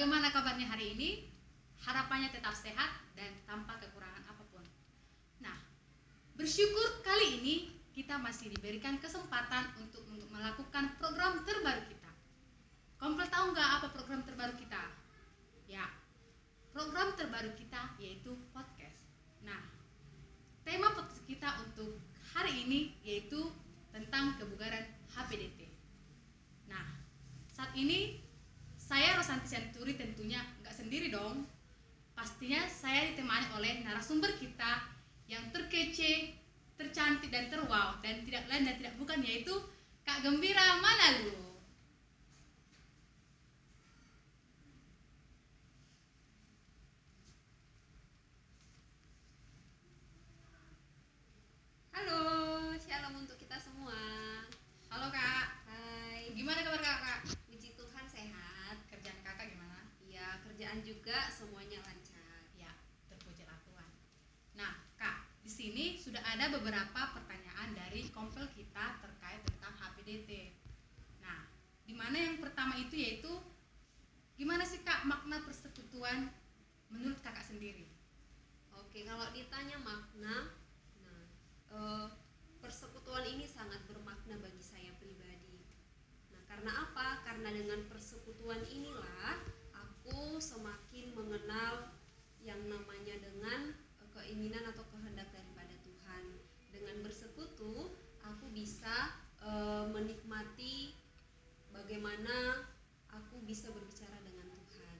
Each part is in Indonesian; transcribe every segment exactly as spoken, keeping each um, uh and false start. Bagaimana kabarnya hari ini? Harapannya tetap sehat dan tanpa kekurangan apapun. Nah, bersyukur kali ini kita masih diberikan kesempatan untuk melakukan program terbaru kita. Komplit tahu nggak apa program terbaru kita? Ya, program terbaru kita yaitu podcast. Nah, tema podcast kita untuk hari ini yaitu tentang kebugaran H P D T. Nah, saat ini saya Rosanti Santuri tentunya nggak sendiri dong. Pastinya saya ditemani oleh narasumber kita yang terkece, tercantik dan terwow dan tidak lain dan tidak bukan yaitu Kak Gembira Manalu. Juga semuanya lancar. Ya, terpujilah Tuhan. Nah, Kak, di sini sudah ada beberapa pertanyaan dari kompel kita terkait tentang H P D T. Nah, di mana yang pertama itu yaitu gimana sih Kak makna persekutuan menurut Kakak sendiri? Oke, kalau ditanya makna, nah, e, persekutuan ini sangat bermakna bagi saya pribadi. Nah, karena apa? Karena dengan persekutuan inilah aku semakin mengenal yang namanya dengan keinginan atau kehendak daripada Tuhan. Dengan bersekutu, aku bisa e, menikmati bagaimana aku bisa berbicara dengan Tuhan.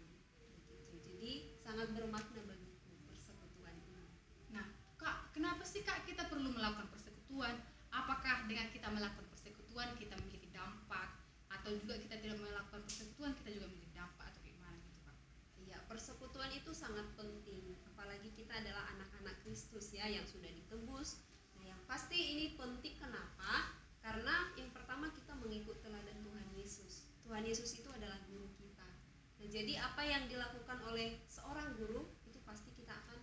Jadi sangat bermakna bagiku persekutuan ini. Nah, Kak, kenapa sih Kak kita perlu melakukan persekutuan? Apakah dengan kita melakukan persekutuan kita memiliki dampak? Atau juga kita tidak melakukan persekutuan kita juga memiliki dampak? Persekutuan itu sangat penting, apalagi kita adalah anak-anak Kristus ya yang sudah ditebus. Nah, yang pasti ini penting kenapa? Karena yang pertama kita mengikut teladan Tuhan Yesus. Tuhan Yesus itu adalah guru kita. Nah, jadi apa yang dilakukan oleh seorang guru itu pasti kita akan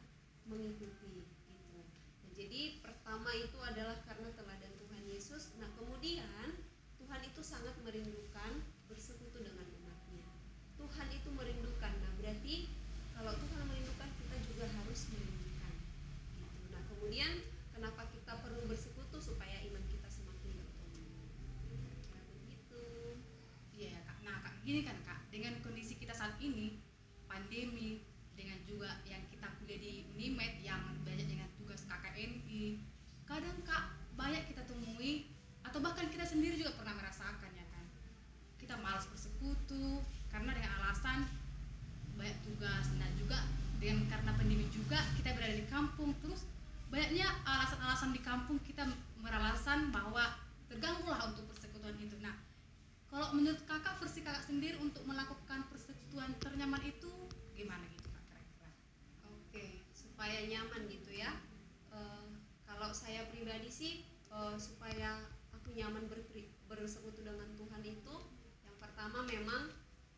mengikuti gitu. Nah, jadi pertama itu adalah karena teladan Tuhan Yesus. Nah, kemudian Tuhan itu sangat merindukan bersekutu dengan umatnya. Tuhan itu merindukan. Nah, berarti kalau Tuhan merindukan, kita juga harus merindukan. Gitu. Nah, kemudian kenapa kita perlu bersekutu supaya iman kita semakin bertumbuh? Nah, begitu. Iya, Kak. Nah, Kak, gini kan, Kak. Dengan kondisi kita saat ini, pandemi, dengan juga yang kita kuliah di Unimed yang banyak dengan tugas K K N, kadang Kak banyak kita temui atau bahkan kita sendiri juga pernah merasakan ya kan. Kita malas bersekutu. Karena dengan alasan banyak tugas, nah juga dengan karena pandemi juga kita berada di kampung, terus banyaknya alasan-alasan di kampung kita meralasan bahwa terganggulah untuk persekutuan itu. Nah, kalau menurut Kakak versi Kakak sendiri untuk melakukan persekutuan ternyaman itu gimana gitu Kak kira-kira? Oke, supaya nyaman gitu ya. E, kalau saya pribadi sih e, supaya aku nyaman ber- bersekutu dengan Tuhan itu yang pertama memang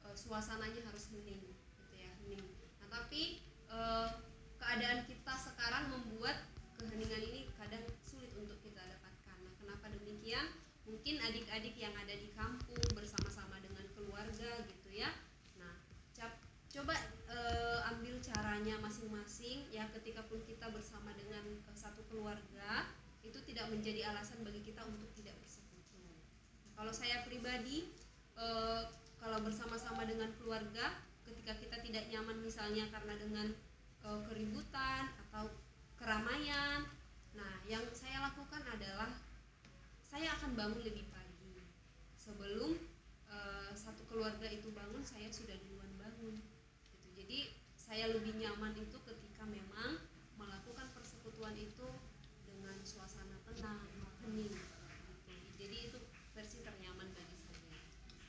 suasananya harus hening, gitu ya, hening. Nah, tapi e, keadaan kita sekarang membuat keheningan ini kadang sulit untuk kita dapatkan. Nah, kenapa demikian? Mungkin adik-adik yang ada di kampung bersama-sama dengan keluarga, gitu ya. Nah, cap, coba e, ambil caranya masing-masing. Ya, ketika pun kita bersama dengan e, satu keluarga, itu tidak menjadi alasan bagi kita untuk tidak bersekutu. Nah, kalau saya pribadi. E, Kalau bersama-sama dengan keluarga, ketika kita tidak nyaman misalnya karena dengan e, keributan atau keramaian, nah yang saya lakukan adalah saya akan bangun lebih pagi. Sebelum e, satu keluarga itu bangun, saya sudah duluan bangun. Gitu. Jadi saya lebih nyaman itu ketika memang melakukan persekutuan itu dengan suasana tenang, hening. Gitu. Jadi itu versi ternyaman bagi saya.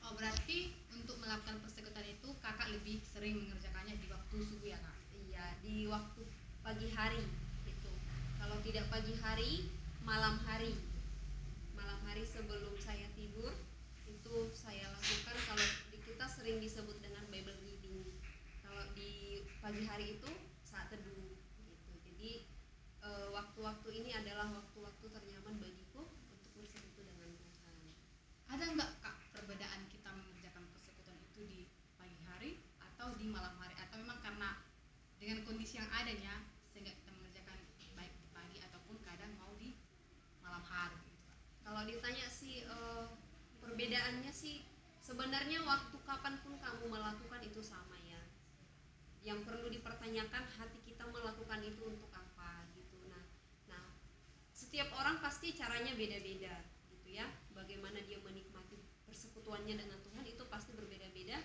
Oh, berarti untuk melakukan persekutuan itu Kakak lebih sering mengerjakannya di waktu subuh ya Kak? Iya, di waktu pagi hari gitu. Kalau tidak pagi hari, malam hari. Malam hari sebelum saya tidur itu saya lakukan. Kalau kita sering disebut dengan Bible reading. Kalau di pagi hari itu saat teduh gitu. Jadi e, waktu-waktu ini adalah waktu-waktu ternyaman bagiku untuk bersekutu dengan Tuhan. Ada enggak Kak perbedaan kita mengerjakan persekutuan itu di pagi hari atau di garis yang adanya, sehingga kita mengerjakan baik di pagi ataupun kadang mau di malam hari. Kalau ditanya sih uh, perbedaannya sih sebenarnya waktu kapanpun kamu melakukan itu sama ya. Yang perlu dipertanyakan hati kita melakukan itu untuk apa gitu. Nah, nah setiap orang pasti caranya beda-beda gitu ya. Bagaimana dia menikmati persekutuannya dengan Tuhan itu pasti berbeda-beda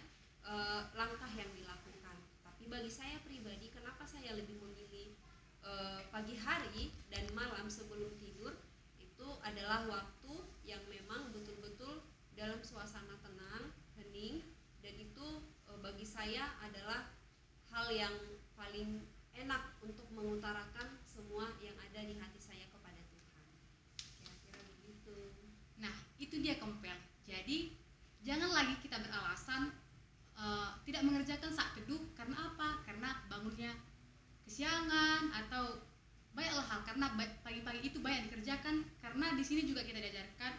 e, langkah yang dilakukan. Tapi bagi saya pribadi, kenapa saya lebih memilih e, pagi hari dan malam sebelum tidur itu adalah waktu yang memang betul-betul dalam suasana tenang, hening, dan itu e, bagi saya adalah hal yang paling enak untuk mengutarakan semua yang ada di hati saya kepada Tuhan. Kira-kira begitu. Nah, itu dia Kempel. Jadi, jangan lagi kita beralasan uh, tidak mengerjakan saat teduh. Karena apa? Karena bangunnya kesiangan atau banyaklah hal. Karena pagi-pagi itu banyak dikerjakan. Karena di sini juga kita diajarkan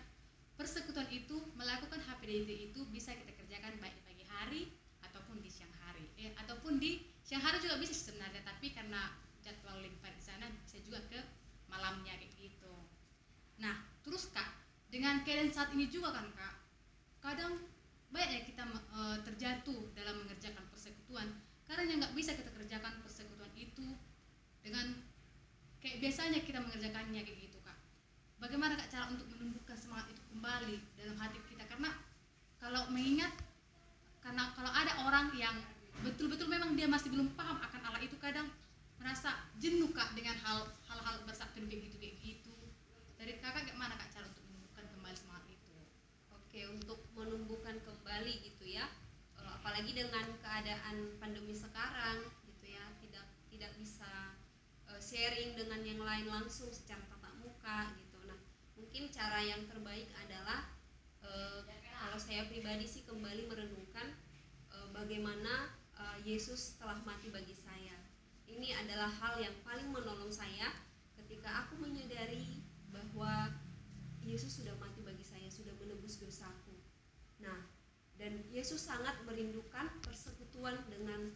persekutuan itu, melakukan H P D T itu bisa kita kerjakan baik di pagi hari ataupun di siang hari, eh, ataupun di siang hari juga bisa sebenarnya, tapi karena jadwal lipat di sana bisa juga ke malamnya kayak gitu. Nah, terus Kak, dengan keadaan saat ini juga kan Kak, kadang banyak ya kita e, terjatuh dalam mengerjakan persekutuan karena yang nggak bisa kita kerjakan persekutuan itu dengan kayak biasanya kita mengerjakannya kayak gitu Kak. Bagaimana Kak cara untuk menumbuhkan semangat itu kembali dalam hati kita? Karena kalau mengingat karena kalau ada orang yang betul-betul memang dia masih belum paham akan Allah itu kadang merasa jenuh Kak dengan hal hal bersakti kayak gitu kayak gitu. Dari Kakak gimana Kak cara untuk menumbuhkan kembali semangat itu? Oke, untuk menumbuhkan kembali gitu ya. Apalagi dengan keadaan pandemi sekarang gitu ya, tidak tidak bisa sharing dengan yang lain langsung secara tatap muka gitu. Nah, mungkin cara yang terbaik adalah Uh, kalau saya pribadi sih kembali merenungkan uh, bagaimana uh, Yesus telah mati bagi saya. Ini adalah hal yang paling menolong saya ketika aku menyadari bahwa Yesus sudah mati bagi saya, sudah menebus dosaku. Nah, dan Yesus sangat merindukan persekutuan dengan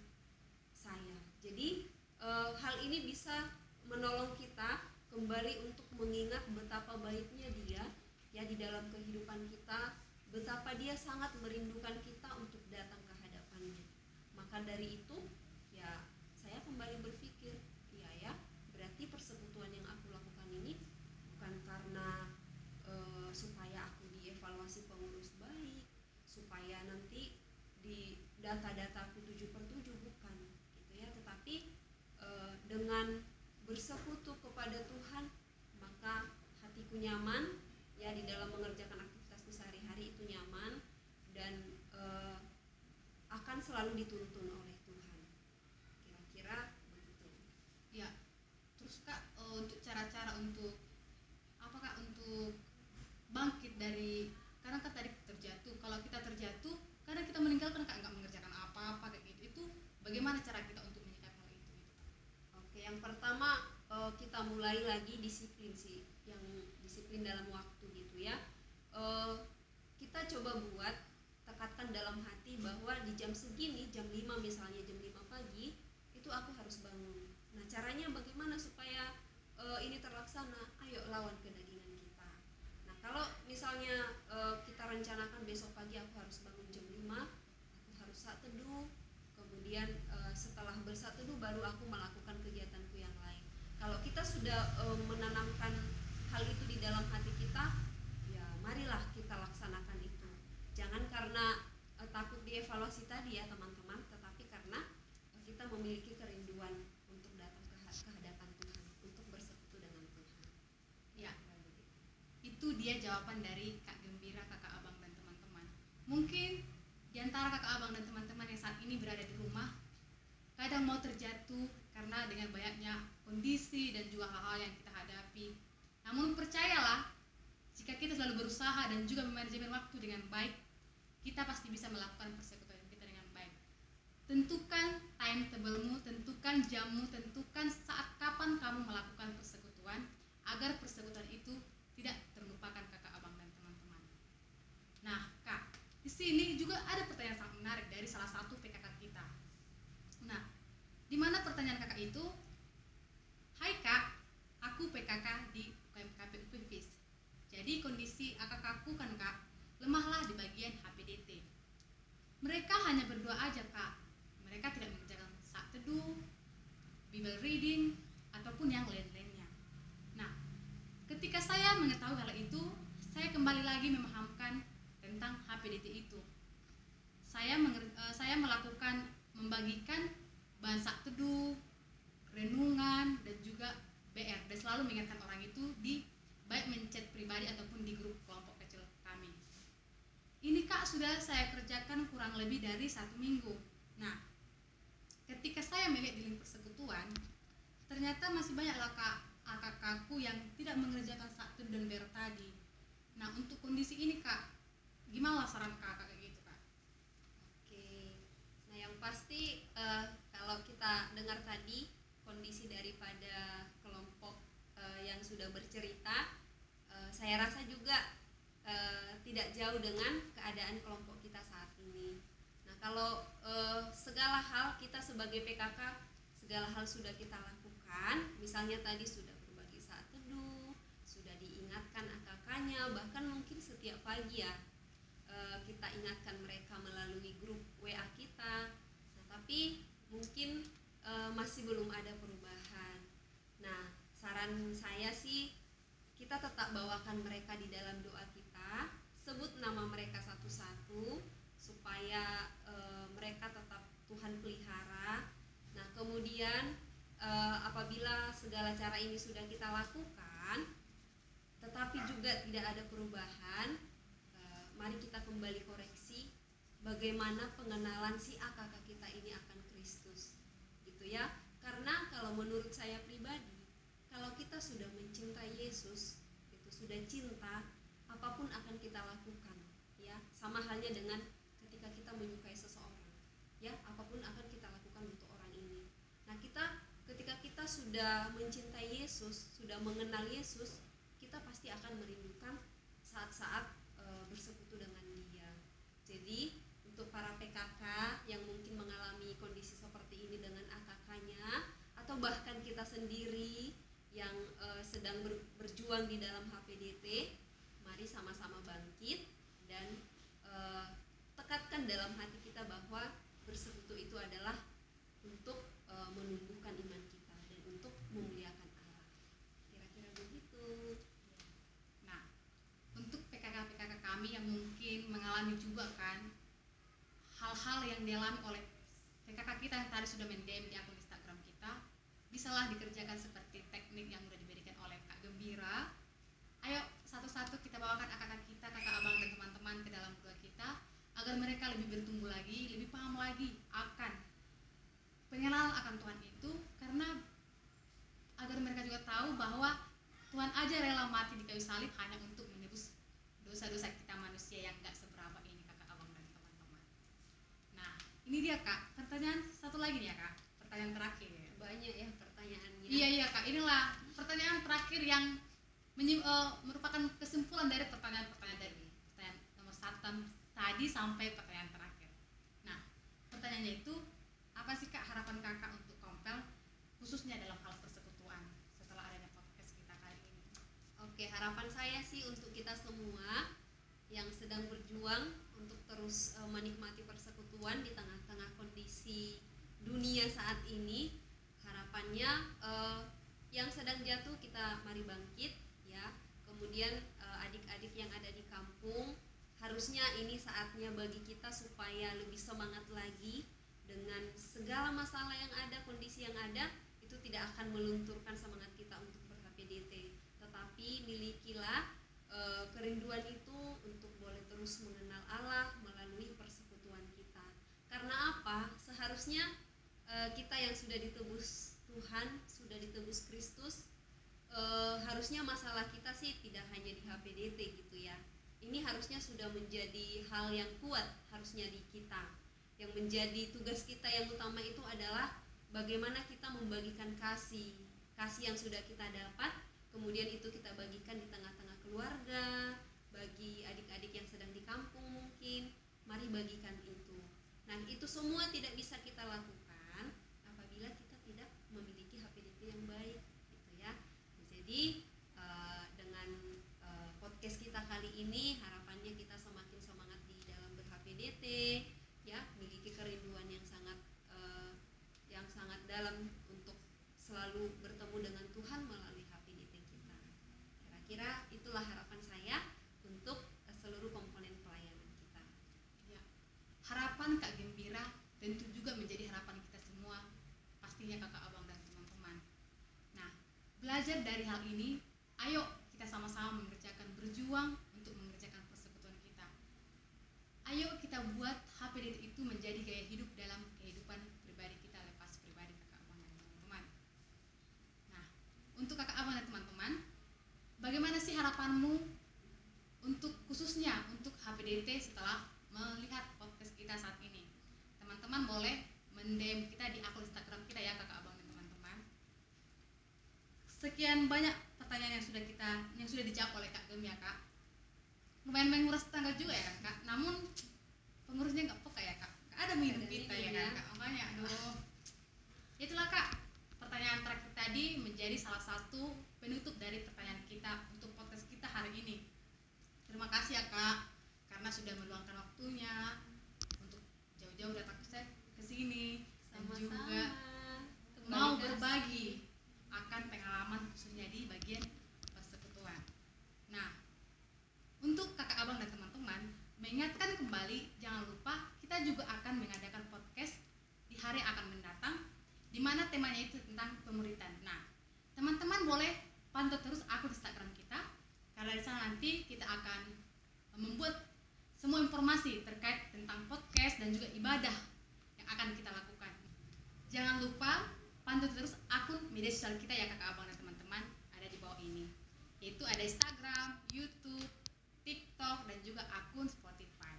saya. Jadi uh, hal ini bisa menolong kita kembali untuk mengingat betapa baiknya dia ya di dalam kehidupan kita, betapa dia sangat merindukan kita untuk datang ke hadapannya. Maka dari itu, ya saya kembali berpikir, ya ya, berarti persekutuan yang aku lakukan ini bukan karena e, supaya aku dievaluasi pengurus baik, supaya nanti di data-data aku tujuh per tujuh, bukan gitu ya, tetapi e, dengan bersekutu kepada Tuhan, maka hatiku nyaman. Ya, di dalam mengerjakan aktivitasku sehari-hari itu nyaman dan e, akan selalu dituntun oleh Tuhan. Kira-kira begitu. Ya. Terus Kak, untuk e, cara-cara untuk apa Kak untuk bangkit dari karena Kak tadi terjatuh. Kalau kita terjatuh, karena kita meninggalkan Kak enggak mengerjakan apa-apa kayak gitu. Itu bagaimana cara kita untuk menyikapi hal itu? Oke, yang pertama e, kita mulai lagi disiplin sih. Yang disiplin dalam waktu gitu ya, e, kita coba buat tekatkan dalam hati bahwa di jam segini, jam lima misalnya, jam lima pagi itu aku harus bangun. Nah, caranya bagaimana supaya e, ini terlaksana? Ayo lawan kedagingan kita. Nah, kalau misalnya e, kita rencanakan besok pagi aku harus bangun jam lima, aku harus saat teduh, kemudian e, setelah bersat teduh baru aku melakukan kegiatanku yang lain. Kalau kita sudah e, menanamkan hal itu di dalam hati kita, ya marilah kita laksanakan itu. Jangan karena eh, takut dievaluasi tadi ya teman-teman, tetapi karena eh, kita memiliki kerinduan untuk datang ke, ke hadapan Tuhan, untuk bersekutu dengan Tuhan. Ya, itu dia jawaban dari Kak Gembira, Kakak Abang dan teman-teman. Mungkin di antara Kakak Abang dan teman-teman yang saat ini berada di rumah, kadang mau terjatuh karena dengan banyaknya kondisi dan juga hal-hal yang kita hadapi. Namun percayalah, jika kita selalu berusaha dan juga memanajemen waktu dengan baik, kita pasti bisa melakukan persekutuan kita dengan baik. Tentukan timetable-mu, tentukan jammu, tentukan saat kapan kamu melakukan persekutuan, agar persekutuan itu tidak terlupakan Kakak Abang dan teman-teman. Nah Kak, di sini juga ada pertanyaan sangat menarik dari salah satu P K K kita. Nah, di mana pertanyaan Kakak ini? itu, "Hai Kak, aku P K K di U K M K P Ukinvis. Jadi kondisi kakakku kan Kak, lemahlah di bagian H P D T. Mereka hanya berdua aja Kak. Mereka tidak mengerjakan saat teduh, Bible reading, ataupun yang lain-lainnya." Nah, ketika saya mengetahui hal itu, saya kembali lagi memahamkan tentang H P D T itu. Saya menger- saya melakukan membagikan bahan saat teduh, renungan, dan juga B R, dan selalu mengingatkan orang itu di baik menchat pribadi ataupun di grup kelompok kecil kami. Ini Kak sudah saya kerjakan kurang lebih dari satu minggu. Nah, ketika saya melihat di link persekutuan, ternyata masih banyak kakak kakakku yang tidak mengerjakan satu dan B R tadi. Nah, untuk kondisi ini Kak, gimana saran kakak kayak gitu Kak? Oke, nah yang pasti uh, kalau kita dengar tadi kondisi daripada kelompok e, yang sudah bercerita, e, saya rasa juga e, tidak jauh dengan keadaan kelompok kita saat ini. Nah, kalau e, segala hal kita sebagai P K K, segala hal sudah kita lakukan, misalnya tadi sudah berbagi saat teduh, sudah diingatkan A K K-nya, bahkan mungkin setiap pagi ya e, kita ingatkan mereka melalui grup W A kita. Nah, tapi mungkin E, masih belum ada perubahan. Nah, saran saya sih kita tetap bawakan mereka di dalam doa kita, sebut nama mereka satu-satu supaya e, mereka tetap Tuhan pelihara. Nah, kemudian e, apabila segala cara ini sudah kita lakukan, tetapi juga tidak ada perubahan, e, mari kita kembali koreksi bagaimana pengenalan si A K K kita ini akan Kristus. Ya, karena kalau menurut saya pribadi, kalau kita sudah mencintai Yesus, itu sudah cinta, apapun akan kita lakukan, ya. Sama halnya dengan ketika kita menyukai seseorang, ya, apapun akan kita lakukan untuk orang ini. Nah, kita ketika kita sudah mencintai Yesus, sudah mengenal Yesus, kita pasti akan merindukan saat-saat e, bersekutu dengan Dia. Jadi untuk para P K K yang mungkin mengalami kondisi seperti ini dengan A K K-nya, atau bahkan kita sendiri yang e, sedang ber, berjuang di dalam H P D T, mari sama-sama bangkit dan e, tekatkan dalam hati kita bahwa bersekutu itu adalah untuk e, menumbuhkan iman kita dan untuk memuliakan Allah. Kira-kira begitu. Nah, untuk P K K-P K K kami yang mungkin mengalami juga kan hal-hal yang dialami oleh P K K kita yang tadi sudah mendem di akun Instagram kita, bisalah dikerjakan seperti teknik yang sudah diberikan oleh Kak Gembira. Ayo satu-satu kita bawakan kakak kita, kakak abang dan teman-teman ke dalam doa kita, agar mereka lebih bertumbuh lagi, lebih paham lagi akan pengenalan akan Tuhan itu, karena agar mereka juga tahu bahwa Tuhan aja rela mati di kayu salib hanya untuk menebus dosa-dosa kita manusia yang gak seberapa ini. Ini dia Kak, pertanyaan satu lagi nih ya Kak, pertanyaan terakhir. Banyak ya pertanyaannya. Iya iya Kak, inilah pertanyaan terakhir yang menyim, uh, merupakan kesimpulan dari pertanyaan-pertanyaan tadi. Pertanyaan nomor satu tadi sampai pertanyaan terakhir. Nah, pertanyaannya itu, apa sih Kak harapan Kakak untuk Kompel khususnya dalam hal persekutuan setelah adanya podcast kita kali ini? Oke, harapan saya sih untuk kita semua yang sedang berjuang untuk terus e, menikmati persekutuan di tengah-tengah kondisi dunia saat ini. Harapannya e, yang sedang jatuh kita mari bangkit ya. Kemudian e, adik-adik yang ada di kampung, harusnya ini saatnya bagi kita supaya lebih semangat lagi dengan segala masalah yang ada, kondisi yang ada, itu tidak akan melunturkan semangat kita untuk ber-H P D T. Tetapi milikilah E, kerinduan itu untuk boleh terus mengenal Allah melalui persekutuan kita. Karena apa? Seharusnya e, kita yang sudah ditebus Tuhan, sudah ditebus Kristus, e, harusnya masalah kita sih tidak hanya di H P D T gitu ya. Ini harusnya sudah menjadi hal yang kuat harusnya di kita. Yang menjadi tugas kita yang utama itu adalah bagaimana kita membagikan kasih, kasih yang sudah kita dapat, kemudian itu kita bagikan di tengah-tengah keluarga, bagi adik-adik yang sedang di kampung mungkin, mari bagikan itu. Nah, itu semua tidak bisa kita lakukan apabila kita tidak memiliki Jadi uh, dengan uh, podcast kita kali ini harapannya kita semakin semangat di dalam ber H P D T, ya, memiliki kerinduan yang sangat uh, yang sangat dalam untuk selalu bertemu dengan Tuhan melalui H P D T kita. Kira-kira itulah harapan saya untuk uh, seluruh komponen pelayanan kita. Ya. Harapan Kak Gembira tentu juga menjadi harapan kita semua, pastinya kakak abang dan teman-teman. Nah, belajar dari hal ini, ayo kita sama-sama mengerjakan, berjuang untuk mengerjakan persekutuan kita. Ayo kita buat H P D T itu menjadi gaya hidup dalam kehidupan pribadi kita lepas pribadi kakak abang dan teman-teman. Nah, untuk kakak abang dan teman-teman, bagaimana sih harapanmu untuk khususnya untuk H P D T setelah melihat podcast kita saat ini? Teman-teman boleh mendem kita di akun Instagram kita ya kakak abang dan teman-teman. Sekian banyak pertanyaan yang sudah kita yang sudah dijawab oleh Kak Gem ya kak. Lumayan menguras tangga juga ya kak. Namun pengurusnya nggak peka ya kak. Nggak ada minum kita ya kan kak. Makanya aduh. Itulah kak, pertanyaan terakhir tadi menjadi salah satu penutup dari pertanyaan kita untuk podcast kita hari ini. Terima kasih ya kak karena sudah meluangkan waktunya untuk jauh-jauh datang ke sini dan juga mau berbagi akan pengalaman khususnya di bagian persekutuan. Nah, untuk kakak abang dan teman-teman, mengingatkan kembali jangan lupa kita juga akan mengadakan podcast di hari akan mendatang di mana temanya itu tentang pemuritan. Nah, teman-teman boleh pantau terus akun Instagram kita karena di sana nanti kita akan membuat semua informasi terkait tentang podcast dan juga ibadah yang akan kita lakukan. Jangan lupa pantau terus akun media sosial kita ya kakak abang dan teman-teman, ada di bawah ini. Yaitu ada Instagram, YouTube, TikTok dan juga akun Spotify.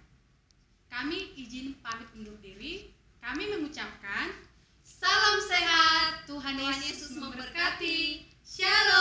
Kami izin pamit undur diri. Kami mengucapkan salam sehat, Tuhan Yesus memberkati. Shalom.